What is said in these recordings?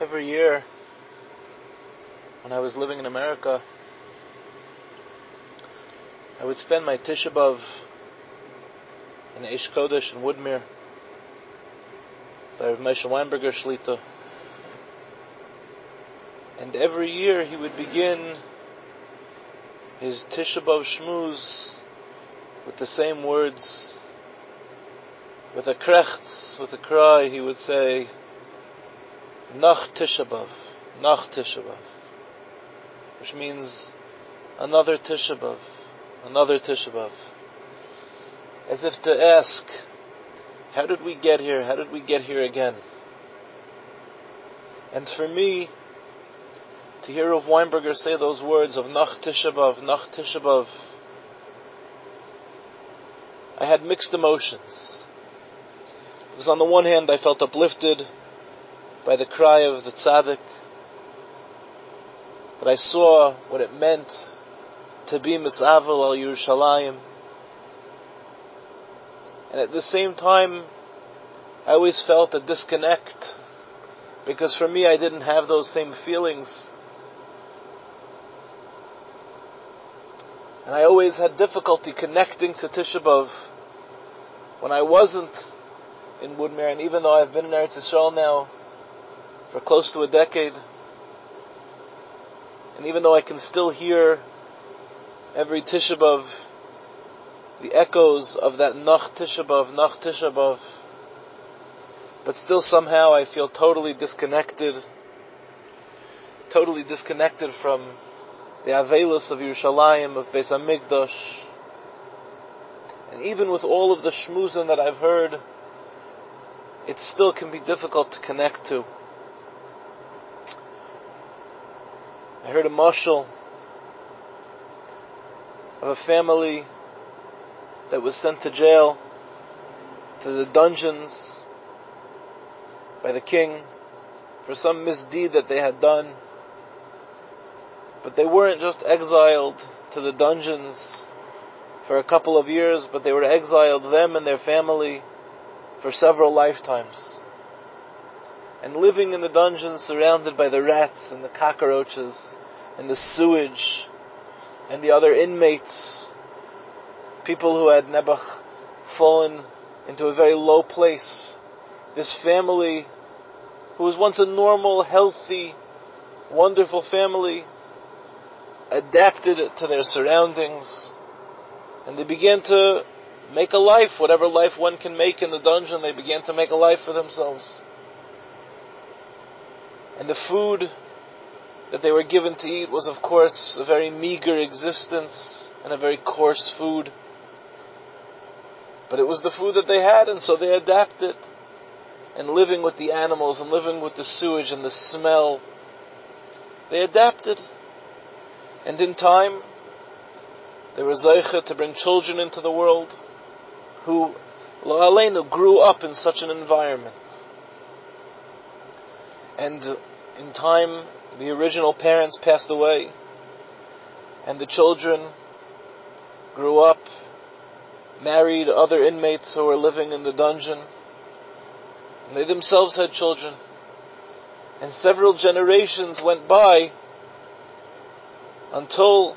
Every year, when I was living in America, I would spend my Tisha B'Av in Eish Kodesh in Woodmere by Rav Moshe Weinberger Shlita. And every year he would begin his Tisha B'Av shmuz with the same words. With a krechts, with a cry, he would say, Nach Tisha B'Av, Nach Tisha B'Av, which means another Tisha B'Av, another Tisha B'Av. As if to ask, how did we get here? How did we get here again? And for me, to hear Rav Weinberger say those words of Nach Tisha B'Av, Nach Tisha B'Av, I had mixed emotions. Because on the one hand, I felt uplifted by the cry of the tzaddik, that I saw what it meant to be mis'avel al Yerushalayim. And at the same time, I always felt a disconnect, because for me, I didn't have those same feelings. And I always had difficulty connecting to Tisha B'Av when I wasn't in Woodmere, and even though I've been in Eretz Yisrael now for close to a decade, and even though I can still hear every Tisha B'Av the echoes of that Nach Tisha B'Av, Nach Tisha B'Av, but still somehow I feel totally disconnected from the Aveilus of Yerushalayim, of Beis HaMikdash. And even with all of the shmuzin that I've heard, it still can be difficult to connect to. I heard a mashal of a family that was sent to jail, to the dungeons, by the king for some misdeed that they had done. But they weren't just exiled to the dungeons for a couple of years, but they were exiled, them and their family, for several lifetimes. And living in the dungeons, surrounded by the rats and the cockroaches and the sewage and the other inmates, people who had nebuch fallen into a very low place, this family, who was once a normal, healthy, wonderful family, adapted to their surroundings, and they began to make a life, whatever life one can make in the dungeon. They began to make a life for themselves. And the food that they were given to eat was, of course, a very meager existence and a very coarse food. But it was the food that they had, and so they adapted. And living with the animals and living with the sewage and the smell, they adapted. And in time, they were zeicha to bring children into the world who, lo aleinu, grew up in such an environment. And in time, the original parents passed away, and the children grew up, married other inmates who were living in the dungeon, and they themselves had children. And several generations went by until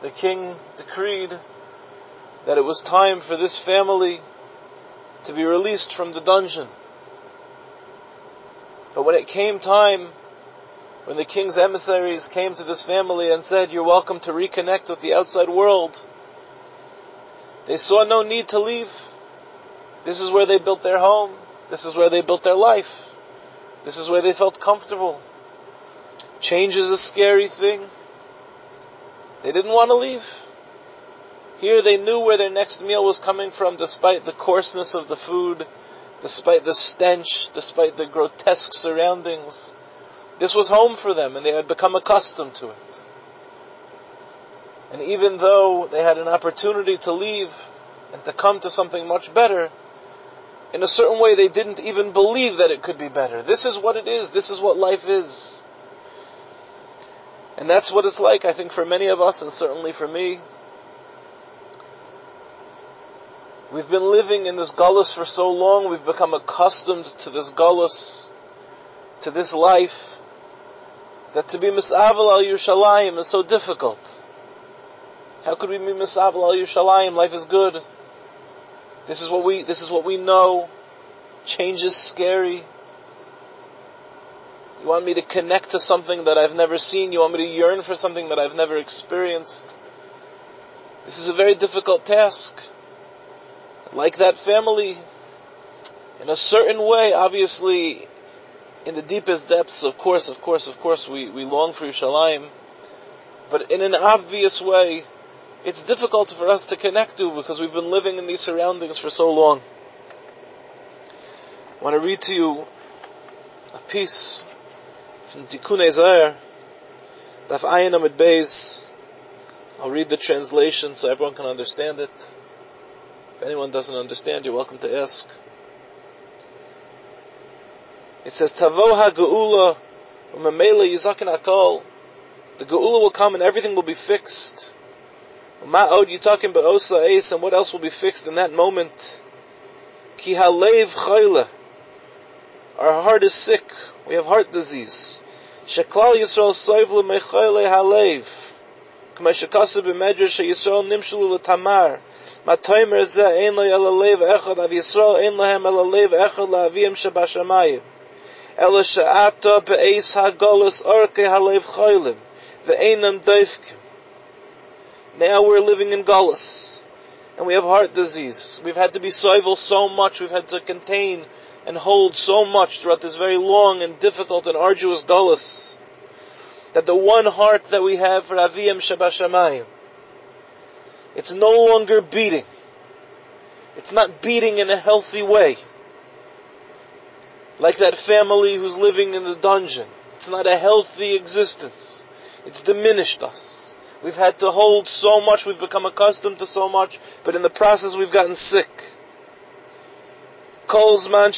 the king decreed that it was time for this family to be released from the dungeon. But when it came time, when the king's emissaries came to this family and said, "You're welcome to reconnect with the outside world," they saw no need to leave. This is where they built their home. This is where they built their life. This is where they felt comfortable. Change is a scary thing. They didn't want to leave. Here they knew where their next meal was coming from, despite the coarseness of the food, despite the stench, despite the grotesque surroundings. This was home for them, and they had become accustomed to it. And even though they had an opportunity to leave and to come to something much better, in a certain way they didn't even believe that it could be better. This is what it is. This is what life is. And that's what it's like, I think, for many of us, and certainly for me. We've been living in this galus for so long, we've become accustomed to this galus, to this life that to be misavel al Yerushalayim is so difficult. How could we be misavel al Yerushalayim? Life is good. This is what we know. Change is scary. You want me to connect to something that I've never seen. You want me to yearn for something that I've never experienced. This is a very difficult task. Like that family, in a certain way, obviously, in the deepest depths, of course, we long for Yerushalayim. But in an obvious way, it's difficult for us to connect to because we've been living in these surroundings for so long. I want to read to you a piece from Tikkun Ezer, Daf Ayin Amid Beis. I'll read the translation so everyone can understand it. If anyone doesn't understand, you're welcome to ask. It says, Tavo ha-ge'ula, u'memele yizaken hakol. The ge'ula will come and everything will be fixed. U'ma'od yitaken be'osa eis, and what else will be fixed in that moment? Ki halev chayle. Our heart is sick. We have heart disease. Sheklal Yisrael soivlu mechayle halev. K'meshakasu b'medra she Yisrael nimshulu l'tamar. Matoimer ze ein lo yalalev echad av Yisrael ein lahem elalev echad la'avim shebashamayim. Ela she'ata be'eis ha'golos orke halev choylim ve'einam doifkim. Now we're living in Golos, and we have heart disease. We've had to be soivel so much. We've had to contain and hold so much throughout this very long and difficult and arduous Golos that the one heart that we have for Aviyam Shabashamayim, it's no longer beating. It's not beating in a healthy way. Like that family who's living in the dungeon. It's not a healthy existence. It's diminished us. We've had to hold so much, we've become accustomed to so much, but in the process we've gotten sick. V'ruach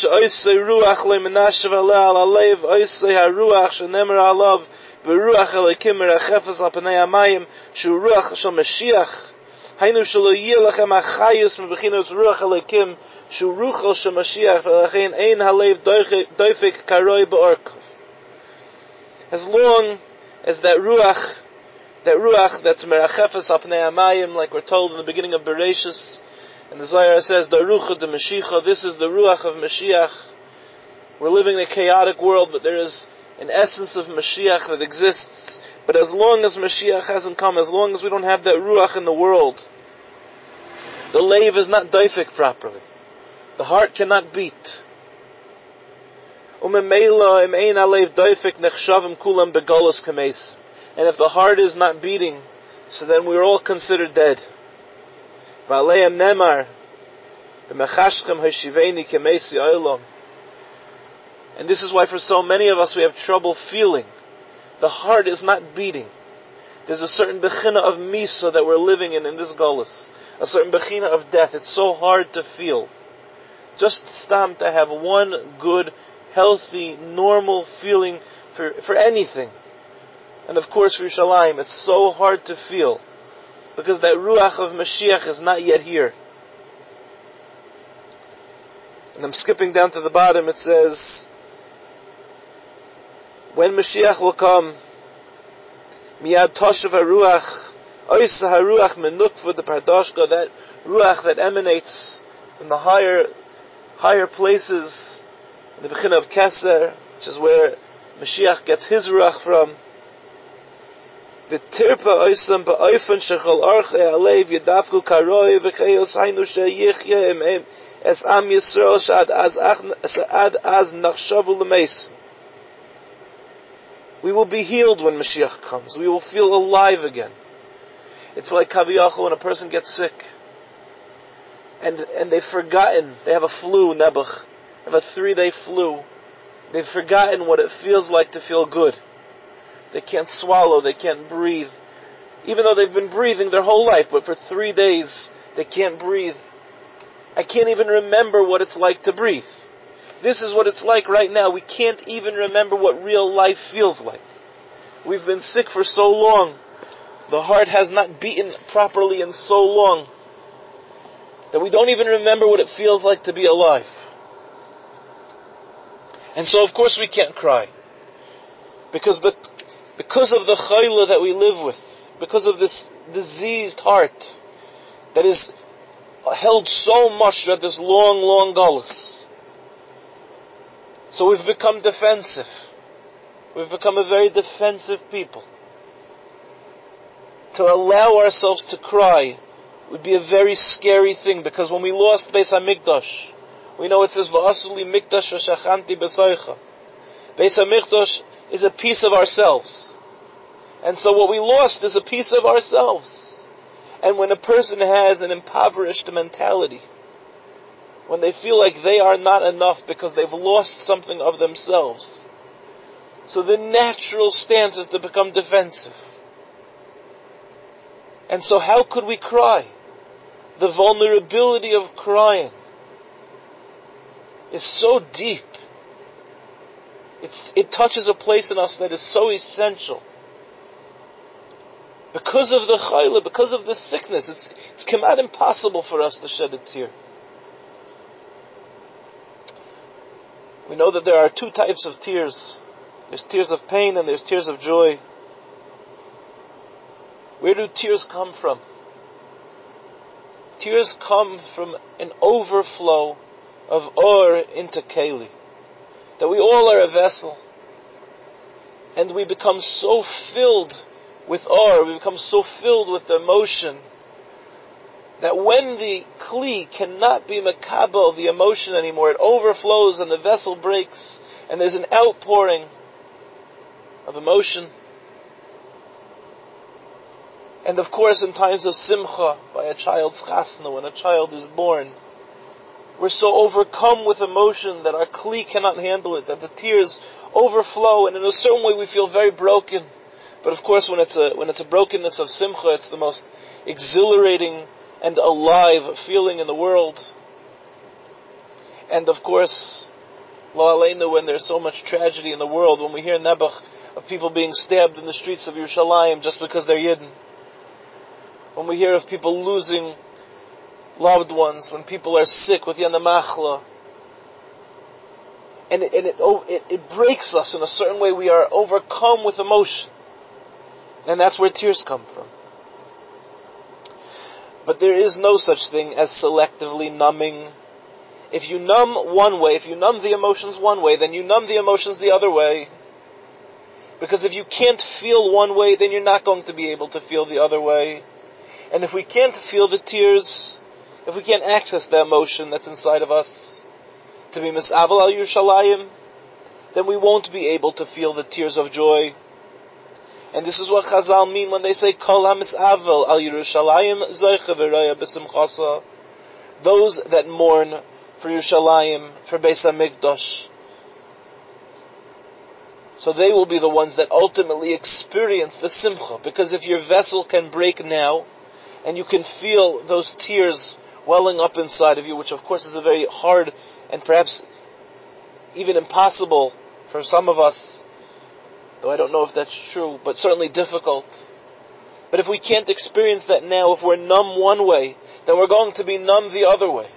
elikim merachefes l'panei hamayim, shu ruach shel Mashiach. Hainu shelo yeh lachem achayus mebechinus ruach elikim, shu rucho shel Mashiach, v'lachein ein halev doifik karoi ba'orkov. As long as that ruach that's merachefes l'panei hamayim, like we're told in the beginning of Bereshis, and the Zohar says, Darucha de Mashiach, this is the ruach of Mashiach. We're living in a chaotic world, but there is an essence of Mashiach that exists. But as long as Mashiach hasn't come, as long as we don't have that Ruach in the world, the Leiv is not Daifik properly. The heart cannot beat. And if the heart is not beating, so then we're all considered dead. And this is why for so many of us we have trouble feeling. The heart is not beating. There's a certain bechina of misa that we're living in this Golos. A certain bechina of death. It's so hard to feel. Just stam to have one good, healthy, normal feeling for anything. And of course for Yerushalayim, it's so hard to feel. Because that Ruach of Mashiach is not yet here. And I'm skipping down to the bottom, it says, when Mashiach will come, Miyad Toshav HaRuach, Oisa HaRuach Menukva D'Pardoshka, that Ruach that emanates from the higher places, the Bechina of Keser, which is where Mashiach gets his Ruach from, V'tirpa Oisam Ba'ofen Shechol Orche Alev Yedavku Karoi V'cheyos Hainu Sheyichye Emem Es Am Yisrael Shad Az Nachshavu L'Meis. We will be healed when Mashiach comes. We will feel alive again. It's like Kaviyachu when a person gets sick. And they've forgotten. They have a flu, Nebuch. They have a 3-day flu. They've forgotten what it feels like to feel good. They can't swallow. They can't breathe. Even though they've been breathing their whole life, but for 3 days they can't breathe. I can't even remember what it's like to breathe. This is what it's like right now. We can't even remember what real life feels like. We've been sick for so long. The heart has not beaten properly in so long that we don't even remember what it feels like to be alive. And so, of course, we can't cry. Because of the chayla that we live with, because of this diseased heart that is held so much throughout this long, long galus. So we've become defensive. We've become a very defensive people. To allow ourselves to cry would be a very scary thing, because when we lost Beis HaMikdash, we know it says, V'asuli mikdash v'shachanti b'soicha. Beis HaMikdash is a piece of ourselves. And so what we lost is a piece of ourselves. And when a person has an impoverished mentality, when they feel like they are not enough because they've lost something of themselves, so the natural stance is to become defensive. And so how could we cry? The vulnerability of crying is so deep. It touches a place in us that is so essential. Because of the chayla, because of the sickness, it's come out impossible for us to shed a tear. We know that there are two types of tears. There's tears of pain and there's tears of joy. Where do tears come from? Tears come from an overflow of or into keli. That we all are a vessel. And we become so filled with awe, we become so filled with emotion, that when the kli cannot be makabel the emotion anymore, it overflows and the vessel breaks, and there's an outpouring of emotion. And of course, in times of simcha, by a child's chasna, when a child is born, we're so overcome with emotion that our kli cannot handle it, that the tears overflow, and in a certain way we feel very broken. But of course, when it's a brokenness of simcha, it's the most exhilarating and alive feeling in the world. And of course, lo aleinu, when there's so much tragedy in the world, when we hear nebuch of people being stabbed in the streets of Yerushalayim just because they're Yidden, when we hear of people losing loved ones, when people are sick with yana machla, and it breaks us in a certain way. We are overcome with emotion. And that's where tears come from. But there is no such thing as selectively numbing. If you numb one way, if you numb the emotions one way, then you numb the emotions the other way. Because if you can't feel one way, then you're not going to be able to feel the other way. And if we can't feel the tears, if we can't access the emotion that's inside of us, to be mis'avel al Yerushalayim, then we won't be able to feel the tears of joy. And this is what Chazal mean when they say, Kol hamis'avel al Yerushalayim zoicha v'roya b'simchasa. Those that mourn for Yerushalayim, for Beis HaMikdash, so they will be the ones that ultimately experience the simcha. Because if your vessel can break now, and you can feel those tears welling up inside of you, which of course is a very hard and perhaps even impossible for some of us, though I don't know if that's true, but certainly difficult. But if we can't experience that now, if we're numb one way, then we're going to be numb the other way.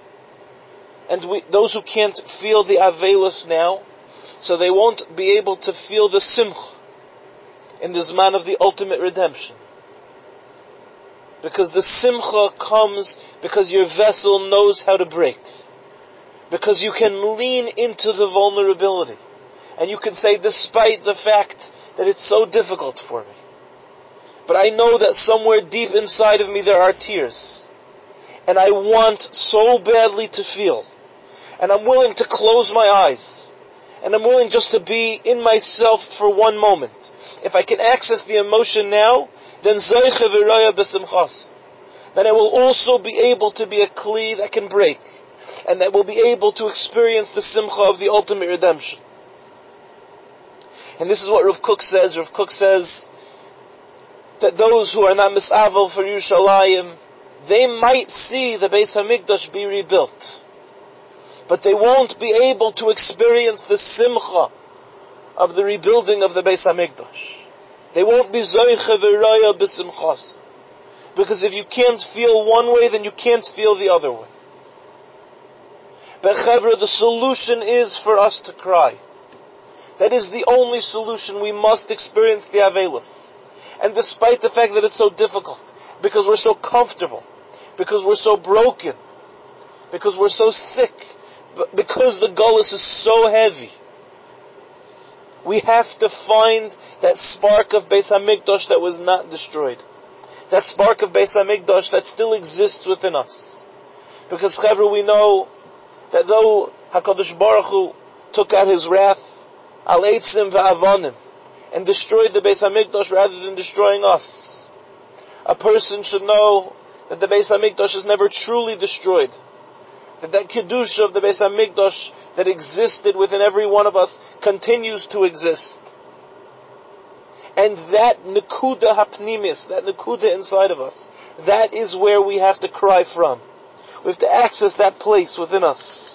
And those who can't feel the avelus now, so they won't be able to feel the simcha in the zman of the ultimate redemption. Because the simcha comes because your vessel knows how to break. Because you can lean into the vulnerability. And you can say, despite the fact that it's so difficult for me, but I know that somewhere deep inside of me there are tears. And I want so badly to feel. And I'm willing to close my eyes. And I'm willing just to be in myself for one moment. If I can access the emotion now, then Zoyche V'Roya B'Simchas. Then I will also be able to be a kli that can break. And that will be able to experience the simcha of the ultimate redemption. And this is what Rav Kook says. Rav Kook says that those who are not mis'avel for Yerushalayim, they might see the Beis HaMikdash be rebuilt, but they won't be able to experience the simcha of the rebuilding of the Beis HaMikdash. They won't be zoicha v'roya b'simchas. Because if you can't feel one way, then you can't feel the other way. But Chavra, the solution is for us to cry. That is the only solution. We must experience the Avelis. And despite the fact that it's so difficult, because we're so comfortable, because we're so broken, because we're so sick, because the Golus is so heavy, we have to find that spark of Beis HaMikdash that was not destroyed. That spark of Beis HaMikdash that still exists within us. Because, Chavru, we know that though HaKadosh Baruch Hu took out His wrath, Al Eitzim V'Avonim, and destroyed the Beis HaMikdash rather than destroying us, a person should know that the Beis HaMikdash is never truly destroyed. That Kiddush of the Beis HaMikdash that existed within every one of us continues to exist. And that Nekuda Hapnimis, that Nekuda inside of us, that is where we have to cry from. We have to access that place within us.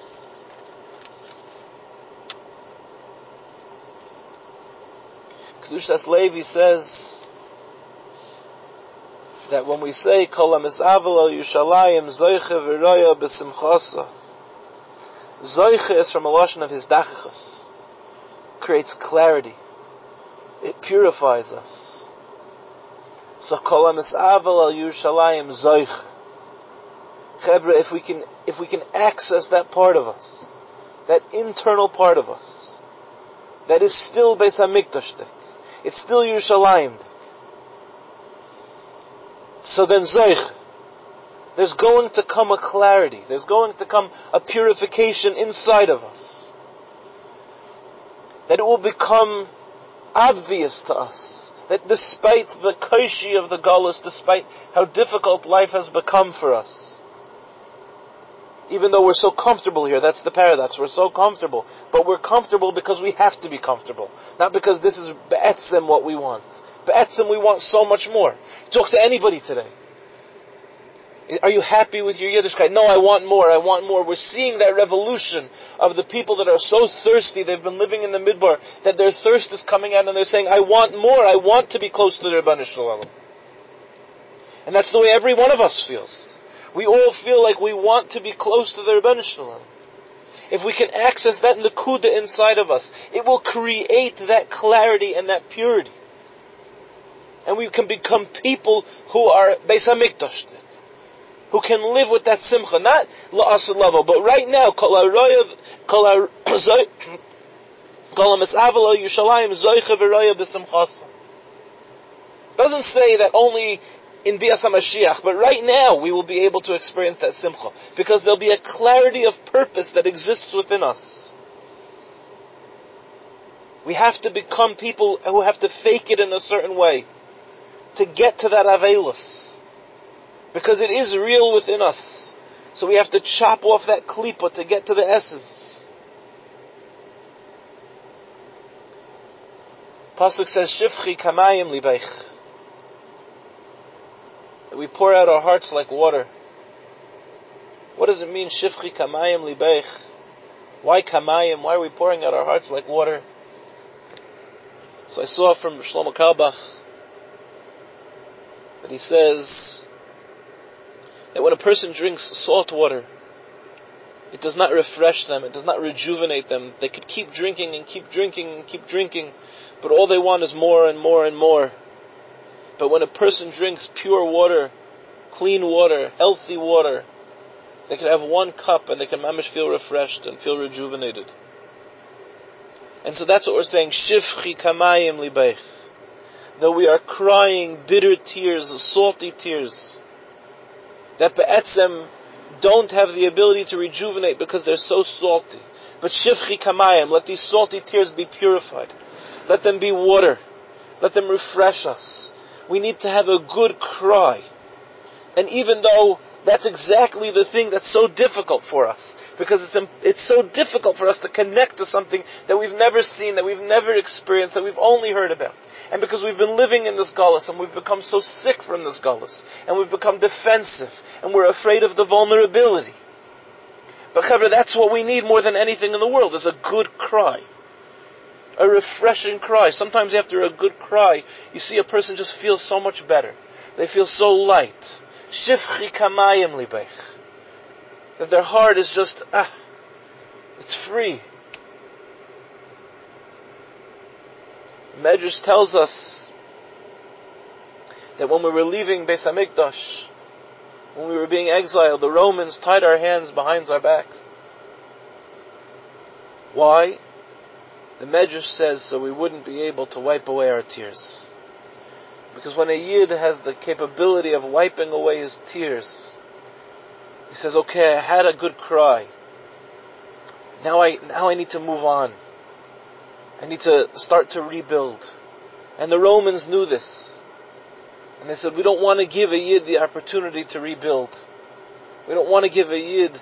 Kedush Aslevi says that when we say Kol HaMis'avelo Yushalayim Zoiche V'Roya B'Simchasa, Zoiche is from a lashon of Hisdachachus. Creates clarity. It purifies us. So Kol HaMis'avelo Yushalayim Zoiche. Chevra, if we can access that part of us, that internal part of us, that is still Beis HaMikdashdik, it's still Yerushalayim. So then Zoich, there's going to come a clarity, there's going to come a purification inside of us, that it will become obvious to us, that despite the koshi of the galus, despite how difficult life has become for us, even though we're so comfortable here, that's the paradox, we're so comfortable. But we're comfortable because we have to be comfortable. Not because this is Be'etzem what we want. Be'etzem we want so much more. Talk to anybody today. Are you happy with your Yiddishkeit? No, I want more, I want more. We're seeing that revolution of the people that are so thirsty, they've been living in the Midbar, that their thirst is coming out and they're saying, I want more, I want to be close to the Rebbeinu Shalom. And that's the way every one of us feels. We all feel like we want to be close to the Rebbeinu Shalom. If we can access that Nekuda inside of us, it will create that clarity and that purity. And we can become people who are Beis HaMikdash, who can live with that Simcha, not La'asad Lavo, but right now, Kol HaMis'avelo Yushalayim Zoiche V'Roya B'Simchasa. It doesn't say that only in Bias HaMashiach, but right now we will be able to experience that Simcha, because there'll be a clarity of purpose that exists within us. We have to become people who have to fake it in a certain way to get to that Aveilus, because it is real within us. So we have to chop off that Klipa to get to the essence. Pasuk says, Shifchi kamayim libeich. We pour out our hearts like water. What does it mean, Shifchi kamayim libeich? Why kamayim? Why are we pouring out our hearts like water? So I saw from Shlomo Karlbach that he says that when a person drinks salt water, it does not refresh them, it does not rejuvenate them. They could keep drinking and keep drinking and keep drinking, but all they want is more and more and more. But when a person drinks pure water, clean water, healthy water, they can have one cup and they can mamish feel refreshed and feel rejuvenated. And so that's what we're saying, Shifchi kamayim libeich. Though we are crying bitter tears, salty tears, that be'etzem don't have the ability to rejuvenate because they're so salty. But Shifchi kamayim, let these salty tears be purified. Let them be water. Let them refresh us. We need to have a good cry. And even though that's exactly the thing that's so difficult for us, because it's so difficult for us to connect to something that we've never seen, that we've never experienced, that we've only heard about. And because we've been living in this galus, and we've become so sick from this galus, and we've become defensive, and we're afraid of the vulnerability. But Chavra, that's what we need more than anything in the world, is a good cry. A refreshing cry. Sometimes after a good cry, you see a person just feels so much better. They feel so light. Shifchi kamayim libeich. That their heart is just, it's free. Medrash tells us that when we were leaving Beis HaMikdash, when we were being exiled, the Romans tied our hands behind our backs. Why? The Medrash says so we wouldn't be able to wipe away our tears. Because when a Yid has the capability of wiping away his tears, he says, okay, I had a good cry. Now I need to move on. I need to start to rebuild. And the Romans knew this. And they said, we don't want to give a Yid the opportunity to rebuild. We don't want to give a Yid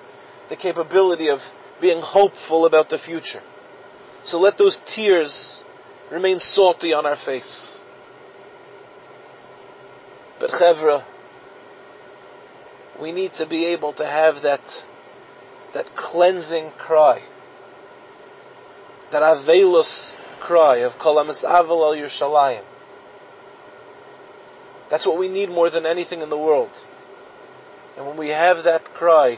the capability of being hopeful about the future. So let those tears remain salty on our face. But Chevra, we need to be able to have that cleansing cry, that Avelus cry of Kol HaMes Avel Al Yerushalayim. That's what we need more than anything in the world. And when we have that cry,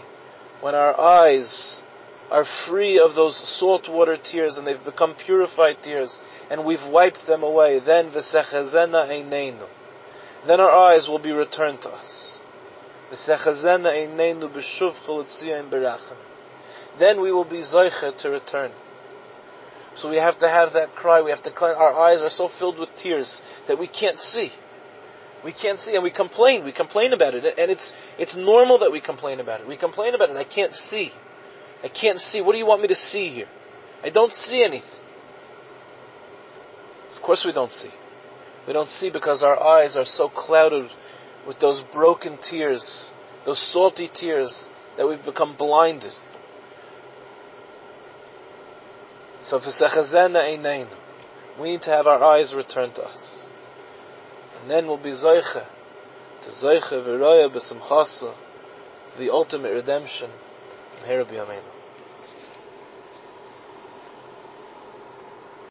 when our eyes are free of those saltwater tears and they've become purified tears and we've wiped them away, then V'sechazena Eineinu. Then our eyes will be returned to us. Then we will be Zoycha to return. So we have to have that cry, we have to cleanse. Our eyes are so filled with tears that we can't see. We can't see, and we complain about it. And it's normal that we complain about it. We complain about it, I can't see. I can't see. What do you want me to see here? I don't see anything. Of course we don't see. We don't see because our eyes are so clouded with those broken tears, those salty tears, that we've become blinded. So, we need to have our eyes returned to us. And then we'll be Zoycha, to Zoycha V'Roya B'Simchasa, to the ultimate redemption. Here will be Amen.